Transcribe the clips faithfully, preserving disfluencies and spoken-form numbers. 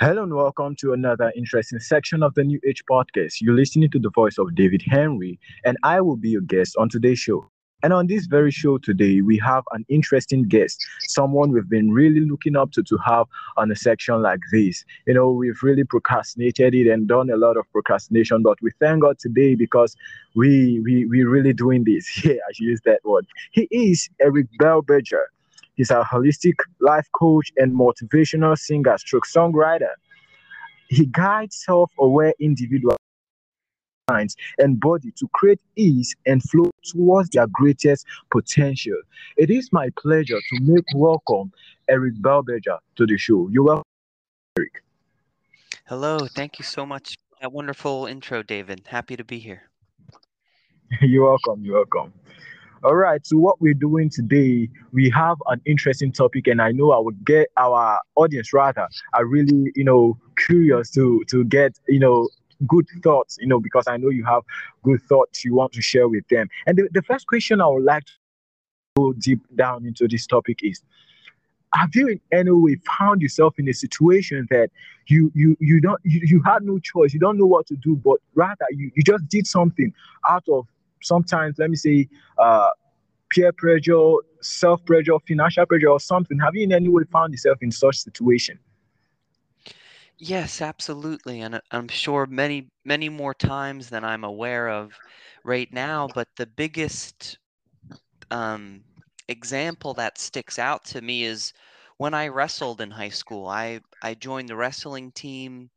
Hello and welcome to another interesting section of the New Age podcast. You're listening to the voice of David Henry, and I will be your guest on today's show. And on this very show today, we have an interesting guest, someone we've been really looking up to to have on a section like this. You know, we've really procrastinated it and done a lot of procrastination, but we thank God today because we we we really doing this. Yeah, I use that word. He is Eric Bellberger. He's a holistic life coach and motivational singer stroke songwriter. He guides self-aware individuals and body to create ease and flow towards their greatest potential. It is my pleasure to make welcome Eric Bellberger to the show. You're welcome, Eric. Hello. Thank you so much for that wonderful intro, David. Happy to be here. You're welcome. You're welcome. All right, so what we're doing today, we have an interesting topic, and I know I would get our audience rather are really, you know, curious to to get, you know, good thoughts, you know, because I know you have good thoughts you want to share with them. And the, the first question I would like to go deep down into this topic is, have you in any way found yourself in a situation that you you you don't you, you had no choice, you don't know what to do, but rather you, you just did something out of sometimes, let me say, uh, peer pressure, self-pressure, financial pressure or something? Have you in any way found yourself in such situation? Yes, absolutely. And I'm sure many, many more times than I'm aware of right now. But the biggest um, example that sticks out to me is when I wrestled in high school. I, I joined the wrestling team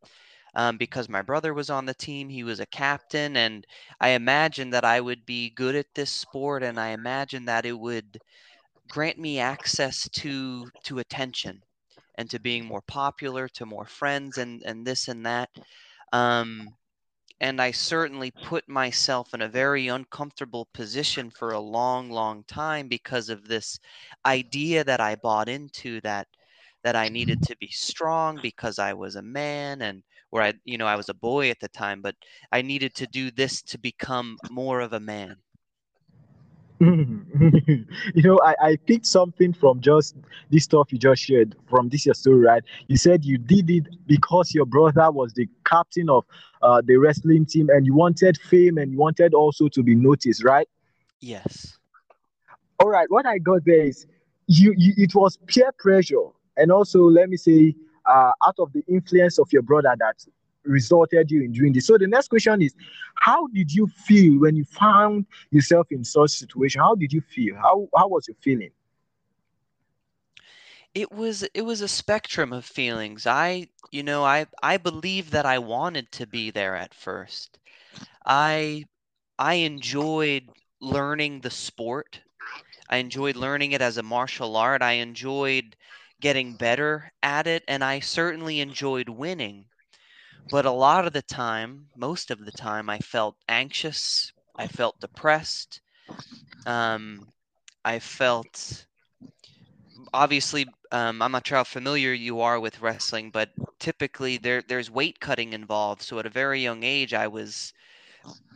Um, because my brother was on the team. He was a captain, and I imagined that I would be good at this sport, and I imagined that it would grant me access to to attention and to being more popular, to more friends, and, and this and that. Um, and I certainly put myself in a very uncomfortable position for a long, long time because of this idea that I bought into that that I needed to be strong because I was a man, and where I, you know, I was a boy at the time, but I needed to do this to become more of a man. you know, I, I picked something from just this stuff you just shared from this your story, right? You said you did it because your brother was the captain of uh, the wrestling team, and you wanted fame, and you wanted also to be noticed, right? Yes. All right. What I got there is you, you it was peer pressure. And also, let me say, uh, out of the influence of your brother that resulted you in doing this. So the next question is, how did you feel when you found yourself in such situation? How did you feel? How how was your feeling? It was it was a spectrum of feelings. I you know I I believe that I wanted to be there at first. I I enjoyed learning the sport. I enjoyed learning it as a martial art. I enjoyed getting better at it, and I certainly enjoyed winning. But a lot of the time, most of the time, I felt anxious. I felt depressed. Um, I felt, obviously, um, I'm not sure how familiar you are with wrestling, but typically there there's weight cutting involved. So at a very young age, I was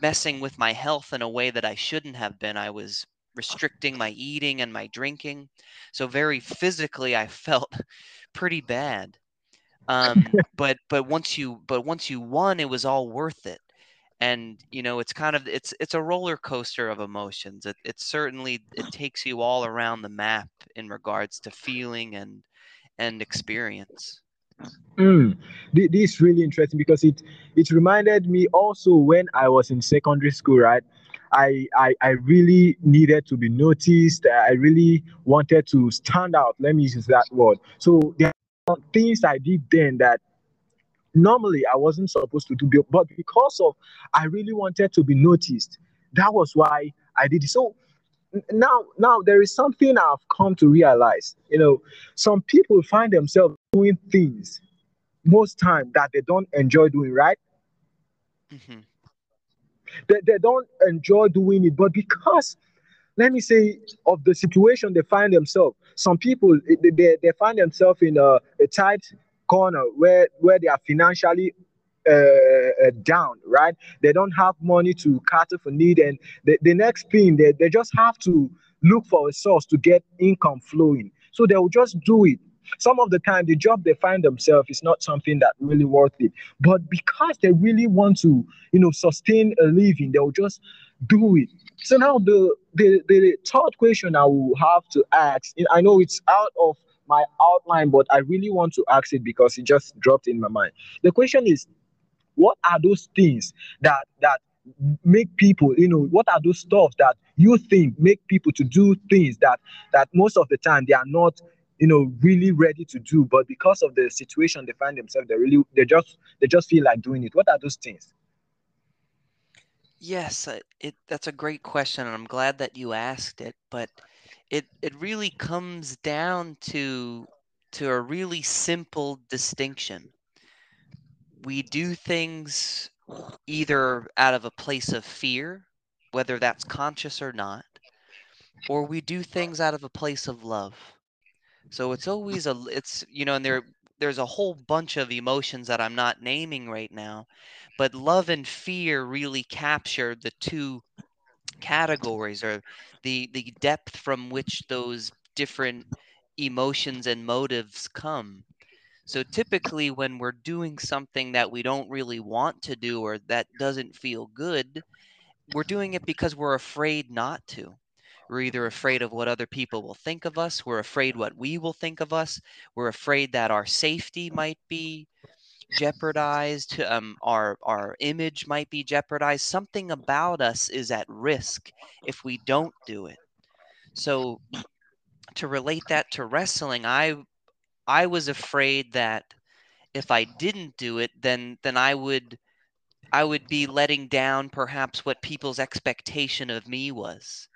messing with my health in a way that I shouldn't have been. I was restricting my eating and my drinking. So very physically, I felt pretty bad. Um, but, but once you, but once you won, it was all worth it. And, you know, it's kind of, it's, it's a roller coaster of emotions. It, it certainly, it takes you all around the map in regards to feeling and, and experience. Mm. This is really interesting because it, it reminded me also when I was in secondary school, right? I, I I really needed to be noticed. I really wanted to stand out. Let me use that word. So there are things I did then that normally I wasn't supposed to do, but because of I really wanted to be noticed, that was why I did it. So now now there is something I've come to realize. You know, some people find themselves doing things most time that they don't enjoy doing, right? Mm-hmm. They, they don't enjoy doing it, but because, let me say, of the situation they find themselves, some people, they, they find themselves in a, a tight corner where, where they are financially uh, down, right? They don't have money to cater for need, and the, the next thing, they, they just have to look for a source to get income flowing. So they will just do it Some of the time, the job they find themselves is not something that really worth it. But because they really want to, you know, sustain a living, they'll just do it. So now the the, the third question I will have to ask, I know it's out of my outline, but I really want to ask it because it just dropped in my mind. The question is, what are those things that that make people, you know, what are those stuff that you think make people to do things that that most of the time they are not, you know, really ready to do, but because of the situation they find themselves, they really, they just, they just feel like doing it. What are those things? Yes, it, that's a great question, and I'm glad that you asked it. But it it really comes down to to a really simple distinction. We do things either out of a place of fear, whether that's conscious or not, or we do things out of a place of love. So it's always a, it's, you know, and there there's a whole bunch of emotions that I'm not naming right now, but love and fear really capture the two categories, or the the depth from which those different emotions and motives come. So typically when we're doing something that we don't really want to do or that doesn't feel good, we're doing it because we're afraid not to. We're either afraid of what other people will think of us. We're afraid what we will think of us. We're afraid that our safety might be jeopardized. Um, our, our image might be jeopardized. Something about us is at risk if we don't do it. So to relate that to wrestling, I, I was afraid that if I didn't do it, then, then I would, I would be letting down perhaps what people's expectation of me was.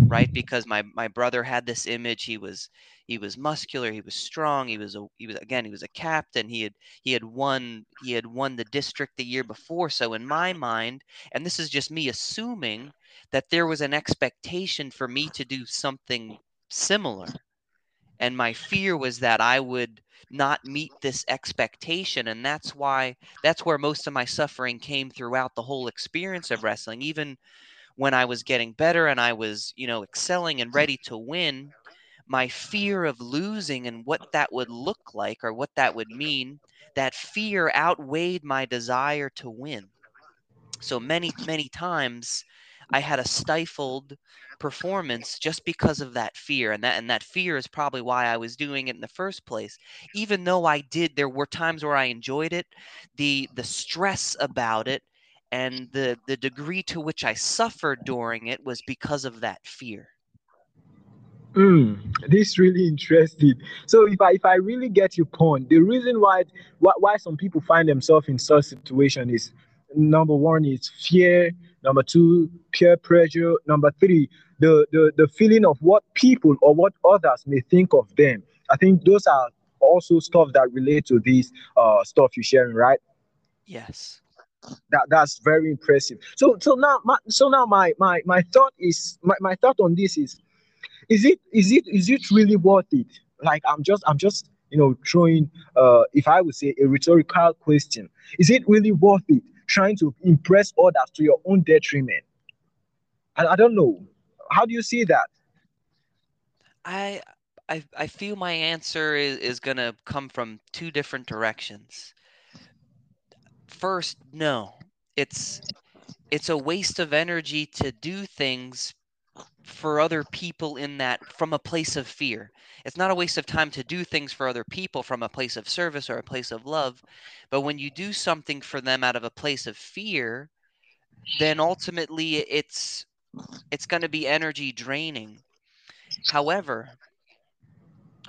Right, because my my brother had this image. He was he was muscular. He was strong. He was a he was again. He was a captain. He had he had won he had won the district the year before. So in my mind, and this is just me assuming, that there was an expectation for me to do something similar, and my fear was that I would not meet this expectation, and that's why that's where most of my suffering came throughout the whole experience of wrestling, even. When I was getting better and I was, you know, excelling and ready to win, my fear of losing and what that would look like or what that would mean, that fear outweighed my desire to win. So many, many times I had a stifled performance just because of that fear. And that, and that fear is probably why I was doing it in the first place. Even though I did, there were times where I enjoyed it, the, the stress about it, and the, the degree to which I suffered during it was because of that fear. Mm, this is really interesting. So if I if I really get your point, the reason why why, why some people find themselves in such situation is, number one, is fear. Number two, peer pressure. Number three, the, the, the feeling of what people or what others may think of them. I think those are also stuff that relate to this uh, stuff you're sharing, right? Yes. That that's very impressive. So so now my, so now my my my thought is my, my thought on this is, is it is it is it really worth it? Like I'm just I'm just you know throwing uh if I would say a rhetorical question. Is it really worth it trying to impress others to your own detriment? I I don't know. How do you see that? I I I feel my answer is is gonna come from two different directions. First, no, it's it's a waste of energy to do things for other people in that from a place of fear. It's not a waste of time to do things for other people from a place of service or a place of love. But when you do something for them out of a place of fear, then ultimately it's it's going to be energy draining. However,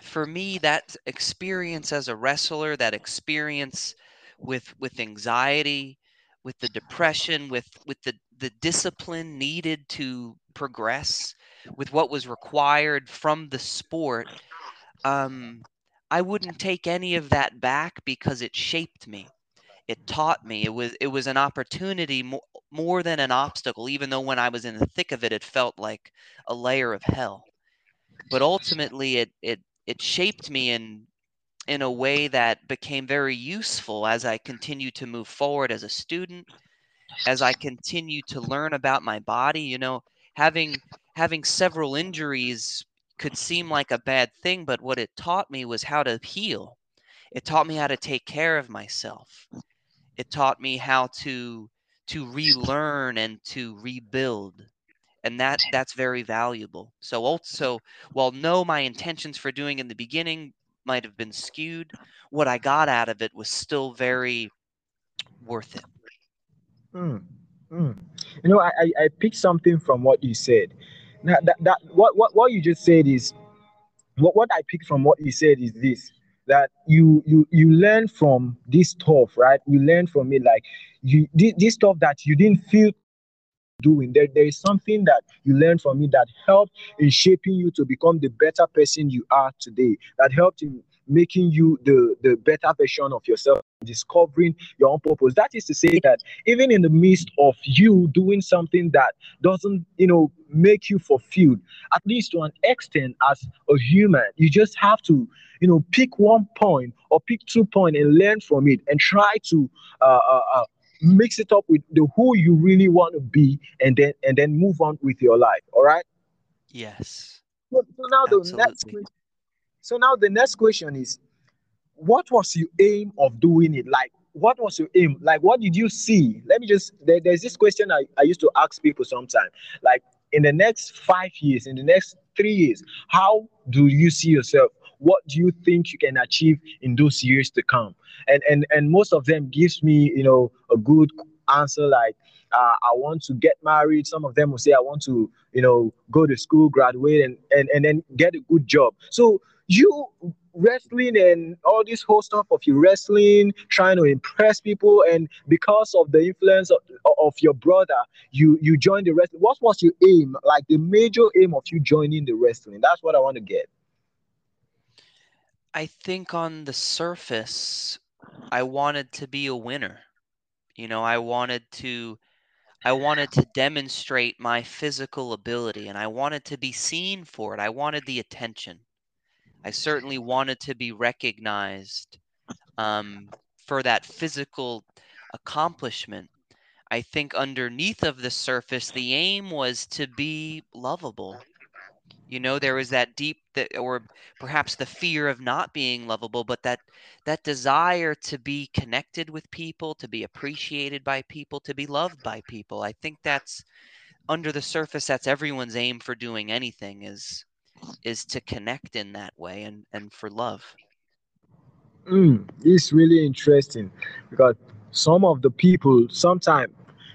for me, that experience as a wrestler, that experience with with anxiety, with the depression, with, with the, the discipline needed to progress, with what was required from the sport, um, I wouldn't take any of that back because it shaped me. It taught me. It was it was an opportunity more, more than an obstacle, even though when I was in the thick of it, it felt like a layer of hell. But ultimately, it it it shaped me in in a way that became very useful as I continued to move forward as a student, as I continued to learn about my body. You know, having having several injuries could seem like a bad thing, but what it taught me was how to heal. It taught me how to take care of myself. It taught me how to to relearn and to rebuild. And that that's very valuable. So also, while no, my intentions for doing in the beginning might have been skewed, what I got out of it was still very worth it. Mm, mm. You know, I, I, I picked something from what you said. Now, that, that what, what what you just said is what what I picked from what you said is this, that you you you learn from this stuff, right? You learn from it, like you this stuff that you didn't feel doing. There there is something that you learn from it that helped in shaping you to become the better person you are today. That helped in making you the, the better version of yourself, discovering your own purpose. That is to say that even in the midst of you doing something that doesn't, you know, make you fulfilled, at least to an extent as a human, you just have to, you know, pick one point or pick two points and learn from it and try to uh, uh, uh, mix it up with the who you really want to be, and then and then move on with your life. All right? Yes. So, so now absolutely. the next question. So now the next question is, what was your aim of doing it? Like, what was your aim? Like, what did you see? Let me just, there, there's this question I, I used to ask people sometimes. Like, in the next five years, in the next three years, how do you see yourself? What do you think you can achieve in those years to come? And and and most of them gives me, you know, a good answer like, Uh, I want to get married. Some of them will say, I want to, you know, go to school, graduate, and, and, and then get a good job. So you wrestling and all this whole stuff of you wrestling, trying to impress people, and because of the influence of, of your brother, you, you joined the wrestling. What was your aim? Like the major aim of you joining the wrestling? That's what I want to get. I think on the surface, I wanted to be a winner. You know, I wanted to... I wanted to demonstrate my physical ability, and I wanted to be seen for it. I wanted the attention. I certainly wanted to be recognized um, for that physical accomplishment. I think underneath of the surface, the aim was to be lovable. You know, there was that deep, that, or perhaps the fear of not being lovable, but that that desire to be connected with people, to be appreciated by people, to be loved by people. I think that's under the surface. That's everyone's aim for doing anything, is is to connect in that way and and for love. Mm, it's really interesting because some of the people sometimes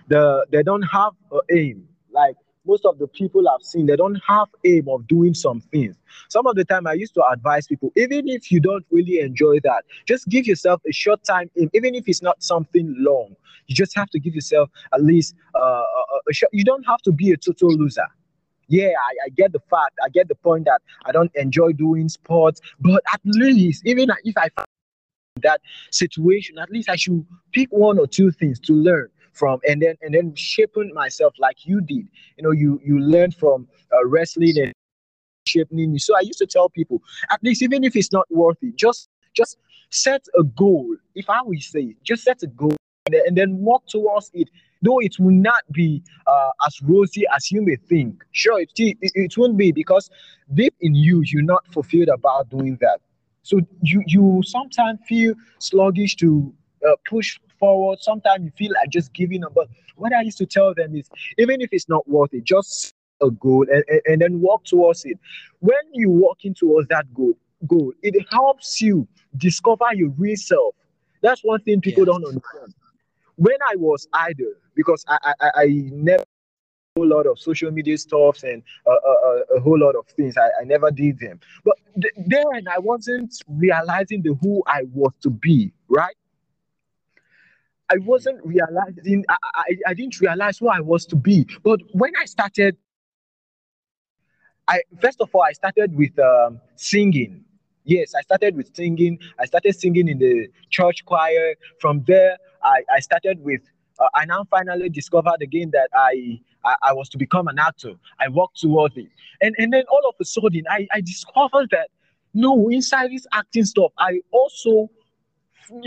the they don't have an aim. Like, most of the people I've seen, they don't have aim of doing some things. Some of the time I used to advise people, even if you don't really enjoy that, just give yourself a short time aim, even if it's not something long. You just have to give yourself at least uh, a, a short. You don't have to be a total loser. Yeah, I, I get the fact. I get the point that I don't enjoy doing sports, but at least, even if I find that situation, at least I should pick one or two things to learn from, and then and then shaping myself like you did. You know, you you learn from uh, wrestling and shaping you. So I used to tell people, at least even if it's not worth it, just just set a goal. If I would say, just set a goal and then, and then walk towards it. Though it will not be uh, as rosy as you may think. Sure, it, it it won't be, because deep in you, you're not fulfilled about doing that. So you you sometimes feel sluggish to uh, push forward. Sometimes you feel like just giving up, but what I used to tell them is, even if it's not worth it, just a goal and, and, and then walk towards it. When you're walking towards that goal, goal, it helps you discover your real self. That's one thing people yes. don't understand. When I was idle, because I, I, I never did a whole lot of social media stuff and uh, uh, a whole lot of things, I, I never did them. But th then I wasn't realizing the who I was to be, right? I wasn't realizing, I, I, I didn't realize who I was to be. But when I started, I first of all, I started with um, singing. Yes, I started with singing. I started singing in the church choir. From there, I, I started with, uh, I now finally discovered again that I, I, I was to become an actor. I walked towards it. And, and then all of a sudden, I, I discovered that, no, inside this acting stuff, I also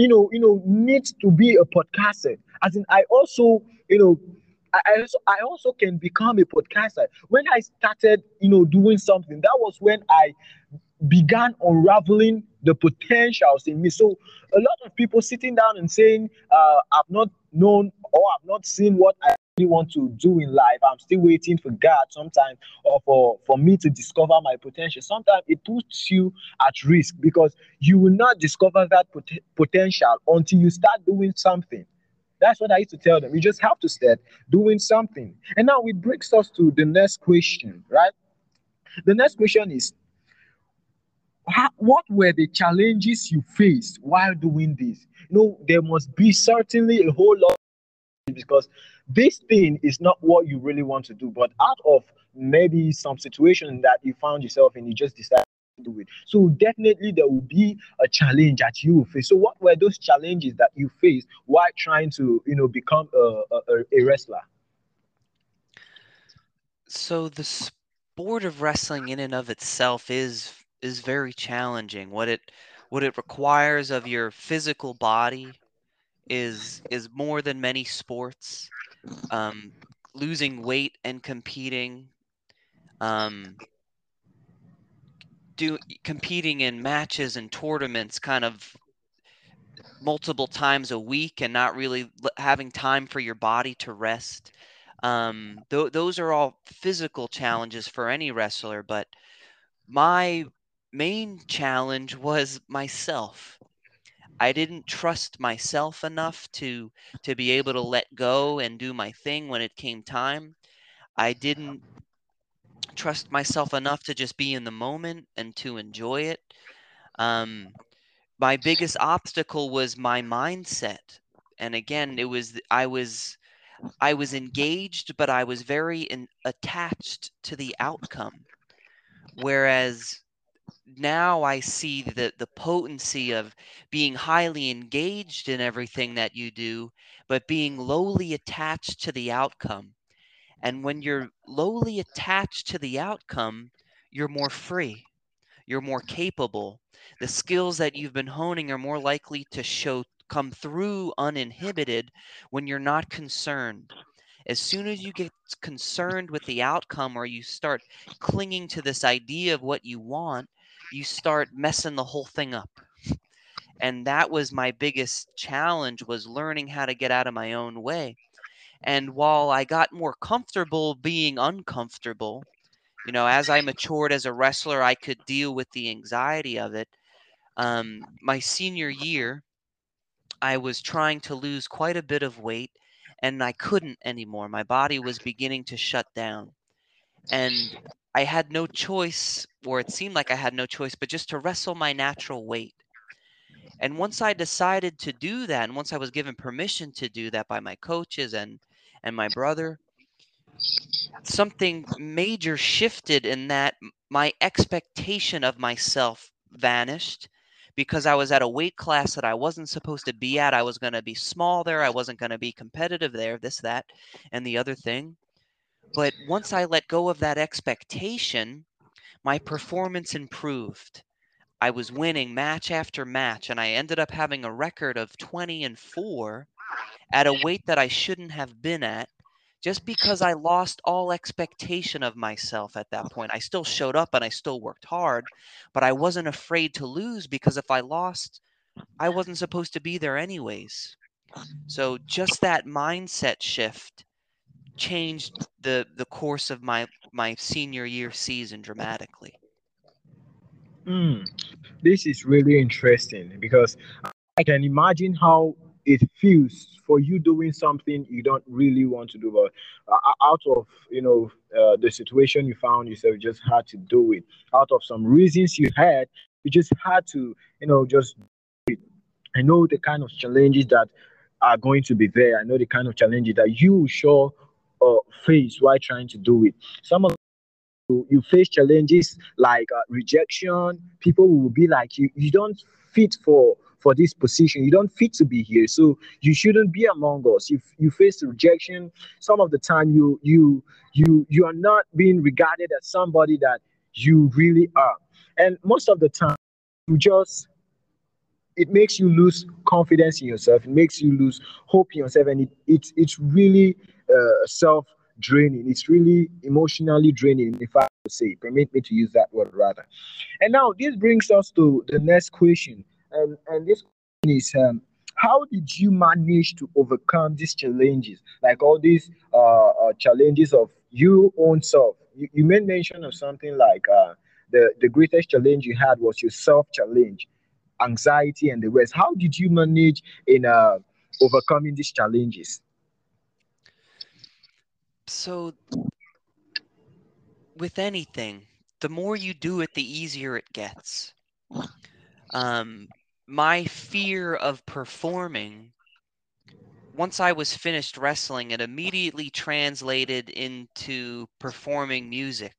you know, you know, needs to be a podcaster. As in, I also, you know, I also, I also can become a podcaster. When I started, you know, doing something, that was when I began unraveling the potentials in me. So a lot of people sitting down and saying, uh, I've not known or I've not seen what I really want to do in life. I'm still waiting for God sometimes or for, for me to discover my potential. Sometimes it puts you at risk because you will not discover that pot- potential until you start doing something. That's what I used to tell them. You just have to start doing something. And now it brings us to the next question, right? The next question is, how, what were the challenges you faced while doing this? You know, there must be certainly a whole lot, because this thing is not what you really want to do, but out of maybe some situation that you found yourself in, you just decided to do it. So definitely there will be a challenge that you will face. So what were those challenges that you faced while trying to, you know, become a, a, a wrestler? So the sport of wrestling in and of itself is is very challenging. What it what it requires of your physical body is is more than many sports. Um, losing weight and competing, um, do competing in matches and tournaments, kind of multiple times a week, and not really having time for your body to rest. Um, th- those are all physical challenges for any wrestler. But my main challenge was myself. I didn't trust myself enough to to be able to let go and do my thing when it came time. I didn't trust myself enough to just be in the moment and to enjoy it. Um, my biggest obstacle was my mindset. And again, it was I was I was engaged, but I was very in, attached to the outcome. Whereas now I see the, the potency of being highly engaged in everything that you do, but being lowly attached to the outcome. And when you're lowly attached to the outcome, you're more free. You're more capable. The skills that you've been honing are more likely to show come through uninhibited when you're not concerned. As soon as you get concerned with the outcome, or you start clinging to this idea of what you want, you start messing the whole thing up. And that was my biggest challenge, was learning how to get out of my own way. And while I got more comfortable being uncomfortable, you know, as I matured as a wrestler, I could deal with the anxiety of it. Um, my senior year, I was trying to lose quite a bit of weight, and I couldn't anymore. My body was beginning to shut down. And I had no choice, or it seemed like I had no choice, but just to wrestle my natural weight. And once I decided to do that, and once I was given permission to do that by my coaches and, and my brother, something major shifted in that my expectation of myself vanished, because I was at a weight class that I wasn't supposed to be at. I was going to be small there. I wasn't going to be competitive there, this, that, and the other thing. But once I let go of that expectation, my performance improved. I was winning match after match, and I ended up having a record of twenty and four at a weight that I shouldn't have been at, just because I lost all expectation of myself at that point. I still showed up and I still worked hard, but I wasn't afraid to lose, because if I lost, I wasn't supposed to be there anyways. So just that mindset shift changed the, the course of my, my senior year season dramatically. Mm, this is really interesting, because I can imagine how it feels for you doing something you don't really want to do, but uh, out of, you know, uh, the situation you found yourself, you just had to do it. Out of some reasons you had, you just had to, you know, just do it. I know the kind of challenges that are going to be there. I know the kind of challenges that you sure Uh, face while trying to do it. Some of you, you face challenges like uh, rejection. People will be like, you you don't fit for for this position. You don't fit to be here, so you shouldn't be among us. If you, you face rejection, some of the time you you you you are not being regarded as somebody that you really are, and most of the time you just it makes you lose confidence in yourself. It makes you lose hope in yourself, and it, it it's really uh, self-draining. It's really emotionally draining, if I would say. Permit me to use that word rather. And now this brings us to the next question. Um, and this question is, um, how did you manage to overcome these challenges? Like all these uh, uh, challenges of your own self. You, you made mention of something like uh, the, the greatest challenge you had was your self-challenge, anxiety and the rest. How did you manage in uh, overcoming these challenges? So with anything, the more you do it, the easier it gets. Um, my fear of performing, once I was finished wrestling, it immediately translated into performing music.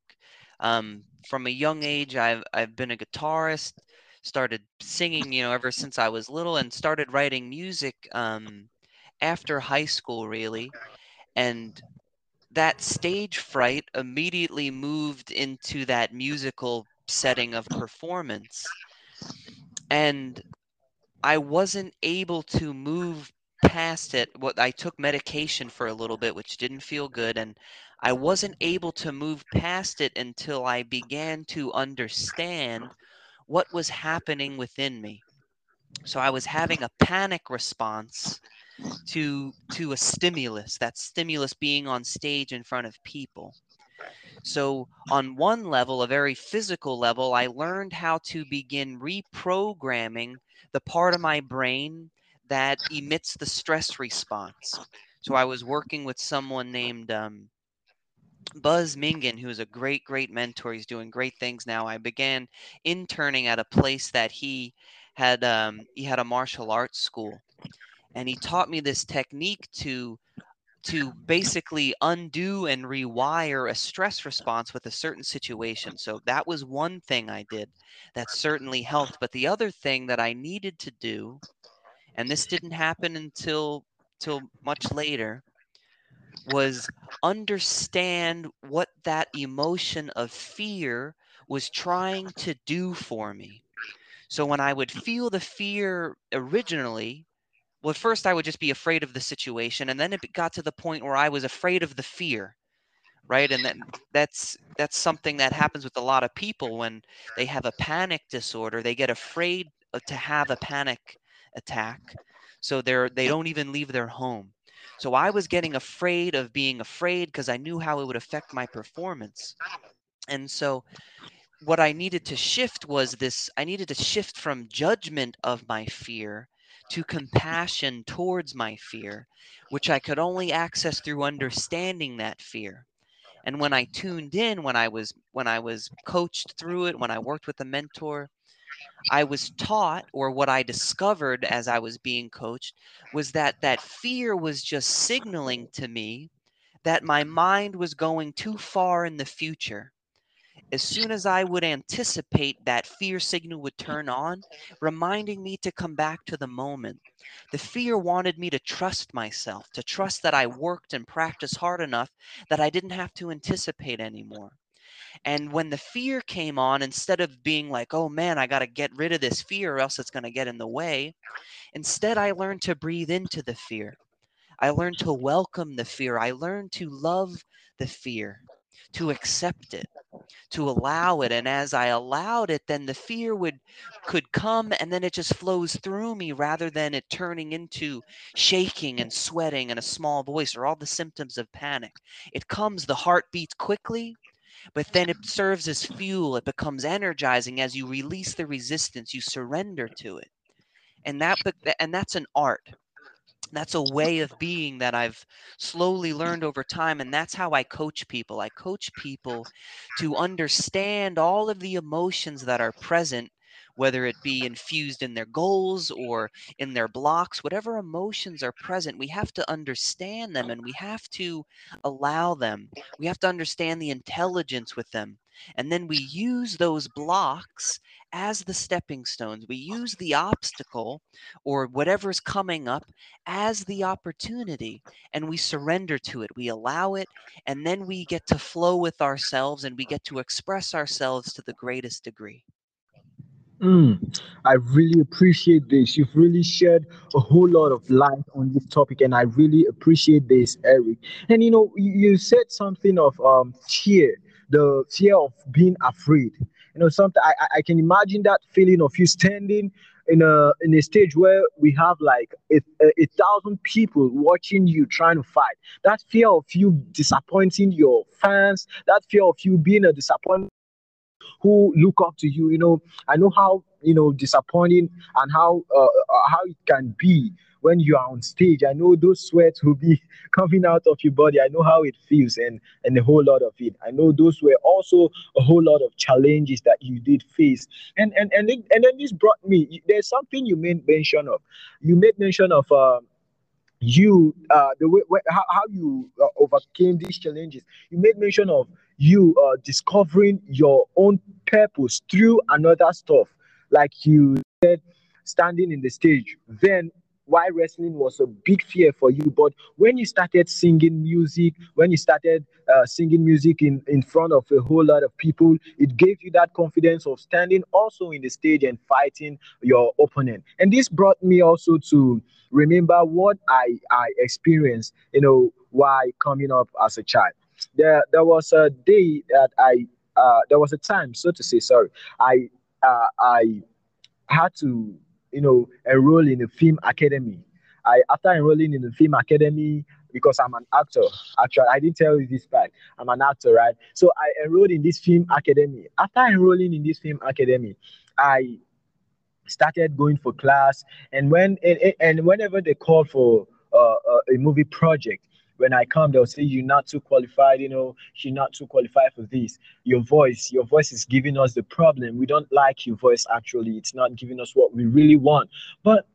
Um, from a young age, I've, I've been a guitarist, started singing, you know, ever since I was little, and started writing music um, after high school, really. And that stage fright immediately moved into that musical setting of performance. And I wasn't able to move past it. What I took medication for a little bit, which didn't feel good, and I wasn't able to move past it until I began to understand what was happening within me. So I was having a panic response to to a stimulus, that stimulus being on stage in front of people. So on one level, a very physical level, I learned how to begin reprogramming the part of my brain that emits the stress response. So I was working with someone named um, Buzz Mingen, who is a great, great mentor. He's doing great things now. I began interning at a place that he had, um, he had a martial arts school. And he taught me this technique to to basically undo and rewire a stress response with a certain situation. So that was one thing I did that certainly helped. But the other thing that I needed to do, and this didn't happen until, till much later, was understand what that emotion of fear was trying to do for me. So when I would feel the fear originally, well, at first I would just be afraid of the situation, and then it got to the point where I was afraid of the fear, right? And that, that's that's something that happens with a lot of people when they have a panic disorder. They get afraid to have a panic attack, so they're they don't even leave their home. So I was getting afraid of being afraid because I knew how it would affect my performance. And so what I needed to shift was this: I needed to shift from judgment of my fear to compassion towards my fear, which I could only access through understanding that fear. And when I tuned in, when I was when I was coached through it, when I worked with a mentor, I was taught, or what I discovered as I was being coached, was that that fear was just signaling to me that my mind was going too far in the future. As soon as I would anticipate, that fear signal would turn on, reminding me to come back to the moment. The fear wanted me to trust myself, to trust that I worked and practiced hard enough that I didn't have to anticipate anymore. And when the fear came on, instead of being like, oh man, I got to get rid of this fear or else it's going to get in the way, instead I learned to breathe into the fear. I learned to welcome the fear. I learned to love the fear, to accept it, to allow it. And as I allowed it, then the fear would could come, and then it just flows through me rather than it turning into shaking and sweating and a small voice or all the symptoms of panic. It comes, the heart beats quickly, but then it serves as fuel. It becomes energizing as you release the resistance, you surrender to it. And that and that's an art. That's a way of being that I've slowly learned over time, and that's how I coach people. I coach people to understand all of the emotions that are present, whether it be infused in their goals or in their blocks, whatever emotions are present, we have to understand them and we have to allow them. We have to understand the intelligence with them. And then we use those blocks as the stepping stones. We use the obstacle or whatever's coming up as the opportunity, and we surrender to it. We allow it, and then we get to flow with ourselves and we get to express ourselves to the greatest degree. Mm, I really appreciate this. You've really shared a whole lot of light on this topic, and I really appreciate this, Eric. And you know, you, you said something of um, fear, the fear of being afraid. You know, sometimes I, I- I can imagine that feeling of you standing in a in a stage where we have like a, a, a thousand people watching you trying to fight. That fear of you disappointing your fans, that fear of you being a disappointment who look up to you. You know, I know how you know disappointing and how uh, uh, how it can be when you are on stage. I know those sweats will be coming out of your body. I know how it feels, and and a whole lot of it. I know those were also a whole lot of challenges that you did face. And and and it, and then this brought me. There's something you made mention of. You made mention of. Um, you uh the way wh- how, how you uh, overcame these challenges. You made mention of you uh discovering your own purpose through another stuff, like you said, standing in the stage then why wrestling was a big fear for you. But when you started singing music, when you started uh, singing music in, in front of a whole lot of people, it gave you that confidence of standing also in the stage and fighting your opponent. And this brought me also to remember what I, I experienced, you know, while coming up as a child. There, there was a day that I, uh, there was a time, so to say, sorry, I, uh, I had to you know enroll in a film academy. I After enrolling in the film academy, because I'm an actor, actually I didn't tell you this part, I'm an actor, right? So I enrolled in this film academy. After enrolling in this film academy, I started going for class, and when and, and and whenever they call for uh, a a movie project, when I come, they'll say you're not too qualified. You know, you're not too qualified for this. Your voice, your voice is giving us the problem. We don't like your voice. Actually, it's not giving us what we really want. But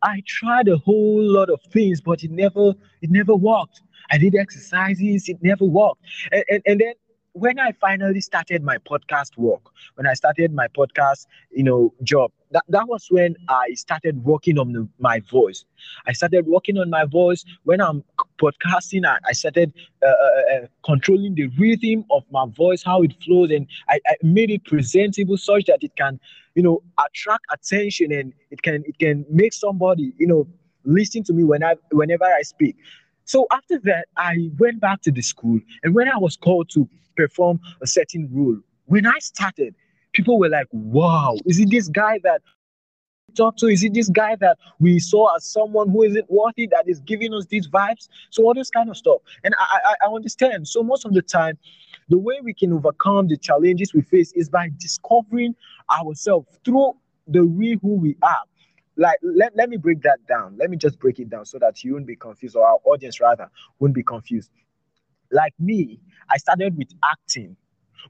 I tried a whole lot of things, but it never it never worked. I did exercises, it never worked. And, and, and then when I finally started my podcast work, when I started my podcast, you know, job, that, that was when I started working on the, my voice. I started working on my voice. When I'm podcasting, I, I started uh, uh, uh, controlling the rhythm of my voice, how it flows, and I, I made it presentable such that it can, you know, attract attention, and it can it can make somebody, you know, listen to me when I whenever I speak. So after that, I went back to the school, and when I was called to perform a certain role, when I started, people were like, "Wow, is it this guy that talk to? Is it this guy that we saw as someone who isn't worthy that is giving us these vibes?" So all this kind of stuff. And I, I, I understand. So most of the time, the way we can overcome the challenges we face is by discovering ourselves through the we who we are. Like let, let me break that down. Let me just break it down so that you won't be confused, or our audience rather won't be confused. Like me, I started with acting,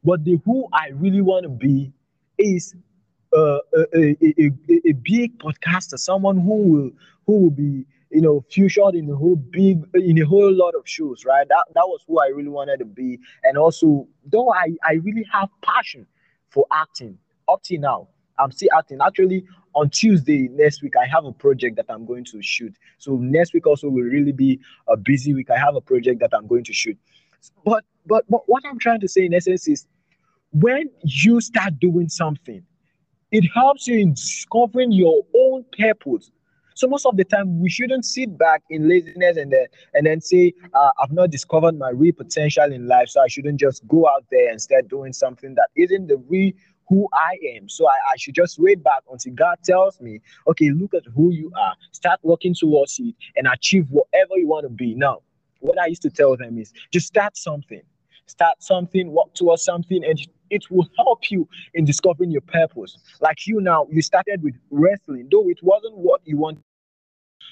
but the who I really want to be is uh, a, a, a, a a big podcaster, someone who will who will be you know featured in a whole big in a whole lot of shows, right? That that was who I really wanted to be, and also though I I really have passion for acting up till now. I'm still acting. Actually, on Tuesday next week, I have a project that I'm going to shoot. So next week also will really be a busy week. I have a project that I'm going to shoot. But but, but what I'm trying to say in essence is, when you start doing something, it helps you in discovering your own purpose. So most of the time, we shouldn't sit back in laziness and then and then say, uh, "I've not discovered my real potential in life, so I shouldn't just go out there and start doing something that isn't the real who I am. So I, I should just wait back until God tells me, okay, look at who you are, start working towards it, and achieve whatever you want to be." Now, what I used to tell them is just start something, start something, walk towards something, and it will help you in discovering your purpose. Like you now, you started with wrestling, though it wasn't what you wanted.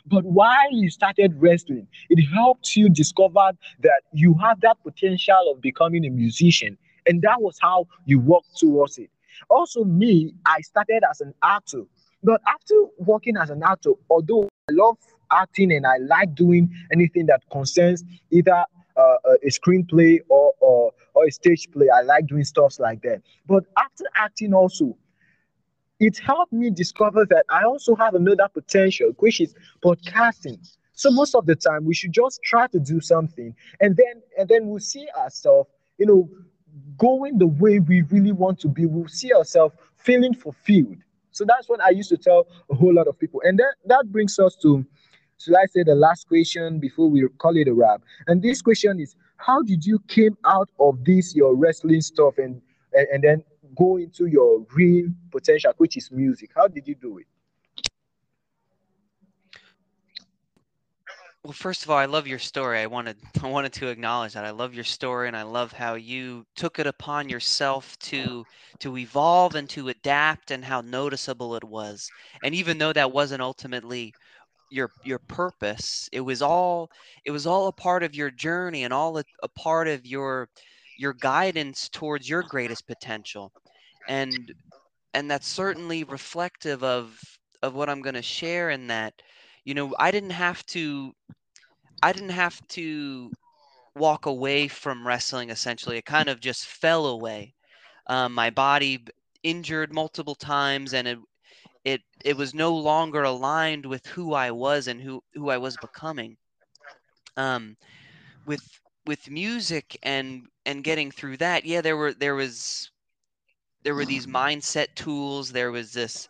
But while you started wrestling, it helped you discover that you have that potential of becoming a musician. And that was how you worked towards it. Also, me, I started as an actor. But after working as an actor, although I love acting and I like doing anything that concerns either uh, a a screenplay or, or, or a stage play, I like doing stuffs like that. But after acting also, it helped me discover that I also have another potential, which is podcasting. So most of the time, we should just try to do something, and then and then we'll see ourselves, you know, going the way we really want to be. We'll see ourselves feeling fulfilled. So that's what I used to tell a whole lot of people. And that, that brings us to, should I say, the last question before we call it a wrap. And this question is, how did you came out of this, your wrestling stuff, and, and, and then go into your real potential, which is music? How did you do it? Well, first of all, I love your story. I wanted I wanted to acknowledge that. I love your story, and I love how you took it upon yourself to to evolve and to adapt, and how noticeable it was. And even though that wasn't ultimately your your purpose, it was all it was all a part of your journey, and all a, a part of your your guidance towards your greatest potential. And and that's certainly reflective of of what I'm going to share, in that, you know, I didn't have to, I didn't have to walk away from wrestling. Essentially, it kind of just fell away. Um, my body injured multiple times, and it, it, it was no longer aligned with who I was and who, who I was becoming. Um, with with music and and getting through that, yeah, there were there was there were these mindset tools. There was this.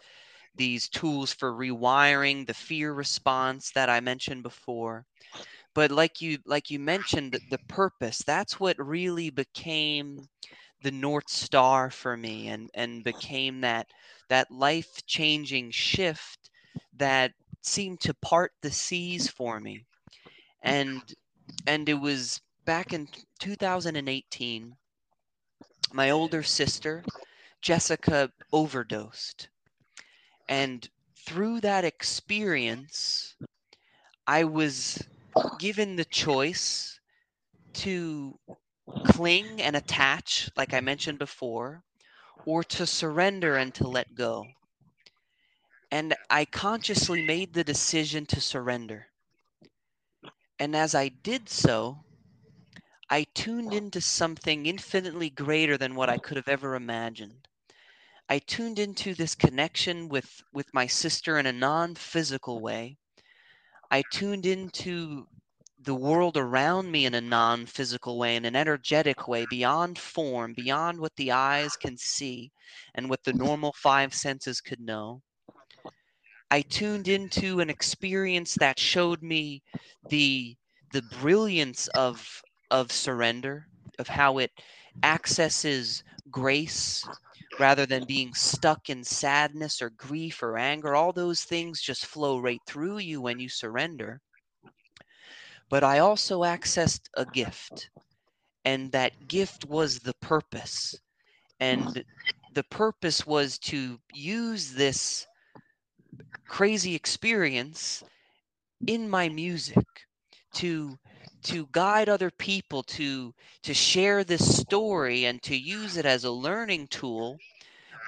These tools for rewiring the fear response that I mentioned before. But like you like you mentioned, the purpose, that's what really became the North Star for me, and and became that that life-changing shift that seemed to part the seas for me. And and it was back in two thousand eighteen, my older sister, Jessica, overdosed. And through that experience, I was given the choice to cling and attach, like I mentioned before, or to surrender and to let go. And I consciously made the decision to surrender. And as I did so, I tuned into something infinitely greater than what I could have ever imagined. I tuned into this connection with, with my sister in a non-physical way. I tuned into the world around me in a non-physical way, in an energetic way, beyond form, beyond what the eyes can see and what the normal five senses could know. I tuned into an experience that showed me the, the brilliance of, of surrender, of how it accesses grace, rather than being stuck in sadness or grief or anger. All those things just flow right through you when you surrender. But I also accessed a gift, and that gift was the purpose. And the purpose was to use this crazy experience in my music to to guide other people, to to share this story, and to use it as a learning tool,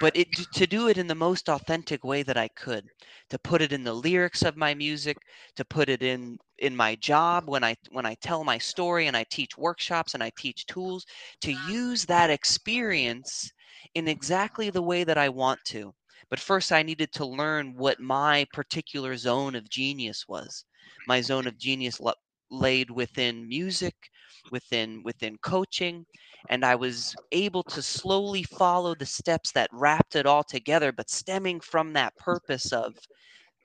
but it, to do it in the most authentic way that I could, to put it in the lyrics of my music, to put it in, in my job when I, when I tell my story and I teach workshops and I teach tools, to use that experience in exactly the way that I want to. But first I needed to learn what my particular zone of genius was. My zone of genius laid within music, within within coaching, and I was able to slowly follow the steps that wrapped it all together, but stemming from that purpose of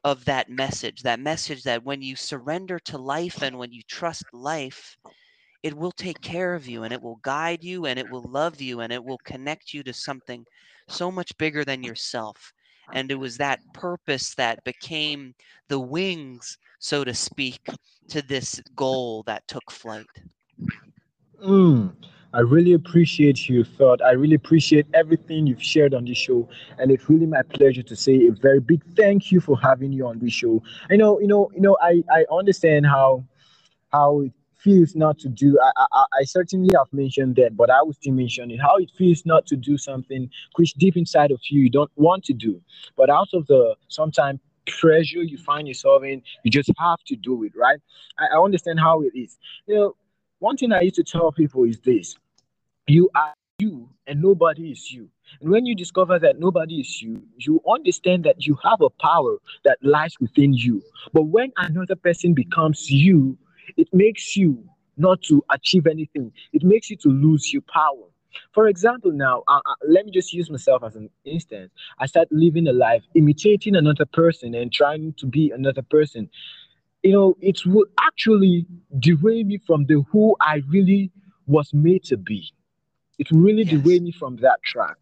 of that message, that message that when you surrender to life and when you trust life, it will take care of you, and it will guide you, and it will love you, and it will connect you to something so much bigger than yourself. And it was that purpose that became the wings, so to speak, to this goal that took flight. Mm, I really appreciate your thought. I really appreciate everything you've shared on this show. And it's really my pleasure to say a very big thank you for having you on this show. I know, you know, you know, I, I understand how how it feels not to do. I, I I certainly have mentioned that, but I will still mention it. How it feels not to do something which deep inside of you you don't want to do, but out of the sometimes pressure you find yourself in, you just have to do it, right? I, I understand how it is. You know, one thing I used to tell people is this: you are you, and nobody is you. And when you discover that nobody is you, you understand that you have a power that lies within you. But when another person becomes you, it makes you not to achieve anything. It makes you to lose your power. For example, now, uh, uh, let me just use myself as an instance. I start living a life imitating another person and trying to be another person. You know, it will actually derail me from the who I really was made to be. It will really yes. derail me from that track.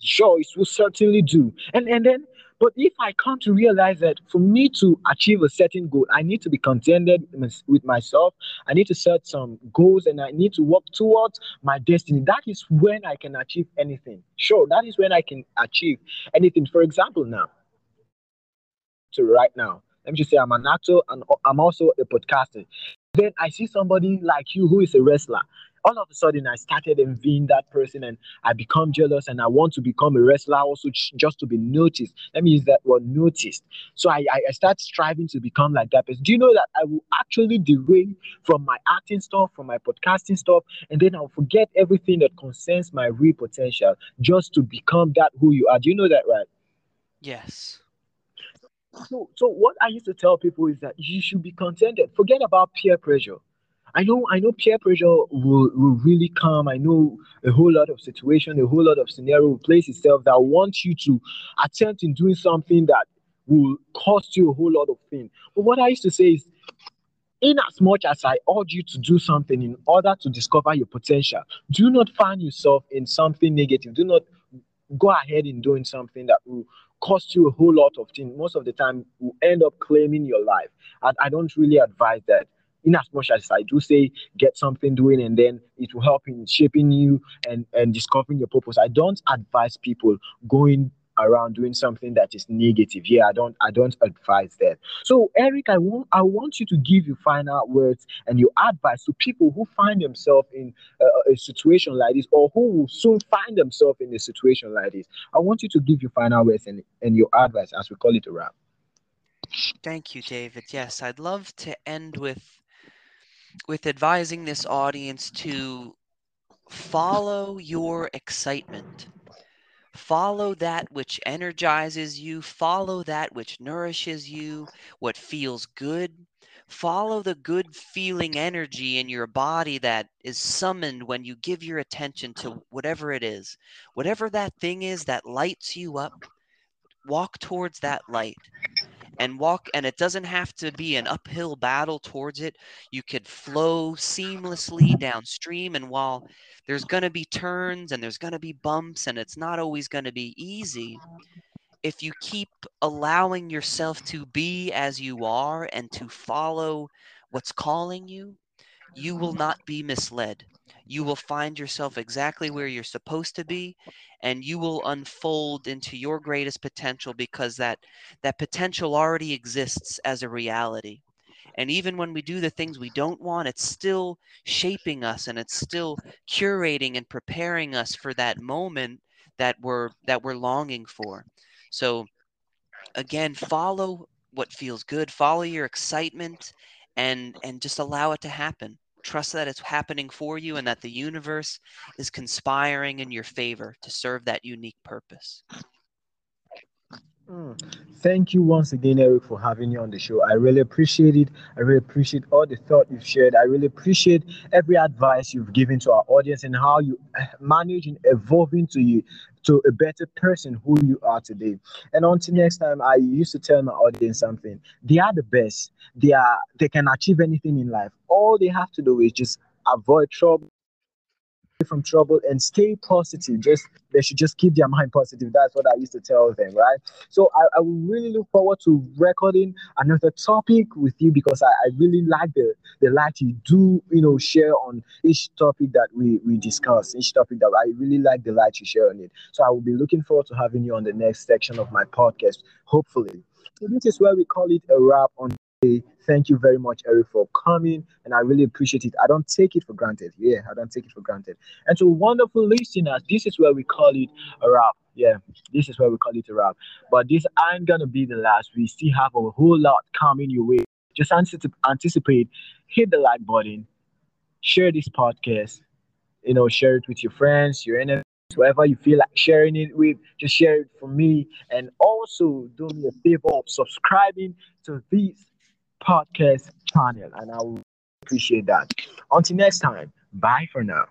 Sure, it will certainly do. And and then, but if I come to realize that for me to achieve a certain goal, I need to be contented with myself. I need to set some goals and I need to work towards my destiny. That is when I can achieve anything. Sure, that is when I can achieve anything. For example, now, to right now, let me just say I'm an actor and I'm also a podcaster. Then I see somebody like you who is a wrestler. All of a sudden, I started envying that person and I become jealous and I want to become a wrestler also just to be noticed. Let me use that word, noticed. So I, I start striving to become like that person. Do you know that I will actually derail from my acting stuff, from my podcasting stuff, and then I'll forget everything that concerns my real potential just to become that who you are. Do you know that, right? Yes. So, so what I used to tell people is that you should be contented. Forget about peer pressure. I know I know peer pressure will, will really come. I know a whole lot of situation, a whole lot of scenario will place itself that wants you to attempt in doing something that will cost you a whole lot of things. But what I used to say is, in as much as I urge you to do something in order to discover your potential, do not find yourself in something negative. Do not go ahead in doing something that will cost you a whole lot of things. Most of the time, you end up claiming your life. And I don't really advise that. In as much as I do say, get something doing and then it will help in shaping you and, and discovering your purpose. I don't advise people going around doing something that is negative. Yeah, I don't I don't advise that. So, Eric, I want I want you to give your final words and your advice to people who find themselves in a, a situation like this or who will soon find themselves in a situation like this. I want you to give your final words and, and your advice as we call it a wrap. Thank you, David. Yes, I'd love to end with with advising this audience to follow your excitement. Follow that which energizes you. Follow that which nourishes you, what feels good. Follow the good feeling energy in your body that is summoned when you give your attention to whatever it is. Whatever that thing is that lights you up, walk towards that light. And walk, and it doesn't have to be an uphill battle towards it. You could flow seamlessly downstream. And while there's going to be turns and there's going to be bumps and it's not always going to be easy, if you keep allowing yourself to be as you are and to follow what's calling you, you will not be misled. You will find yourself exactly where you're supposed to be, and you will unfold into your greatest potential because that that potential already exists as a reality. And even when we do the things we don't want, it's still shaping us and it's still curating and preparing us for that moment that we're that we're longing for. So again, follow what feels good, follow your excitement, and and just allow it to happen. Trust that it's happening for you and that the universe is conspiring in your favor to serve that unique purpose. Mm. Thank you once again, Eric, for having me on the show. I really appreciate it. I really appreciate all the thought you've shared. I really appreciate every advice you've given to our audience and how you manage in evolving to you to a better person who you are today. And until next time, I used to tell my audience something. They are the best. They are they can achieve anything in life. All they have to do is just avoid trouble. From trouble and stay positive. Just they should just keep their mind positive. That's what I used to tell them, right? So I, I will really look forward to recording another topic with you because I, I really like the the light you do, you know, share on each topic that we we discuss. Each topic that I really like the light you share on it. So I will be looking forward to having you on the next section of my podcast, hopefully. So this is where we call it a wrap on today. Thank you very much, Eric, for coming, and I really appreciate it. I don't take it for granted. Yeah, I don't take it for granted. And so, wonderful listeners, this is where we call it a wrap. Yeah, this is where we call it a wrap. But this ain't gonna be the last. We still have a whole lot coming your way. Just anticipate, hit the like button, share this podcast, you know, share it with your friends, your enemies, whoever you feel like sharing it with, just share it for me. And also, do me a favor of subscribing to this podcast channel, and I will appreciate that. Until next time, bye for now.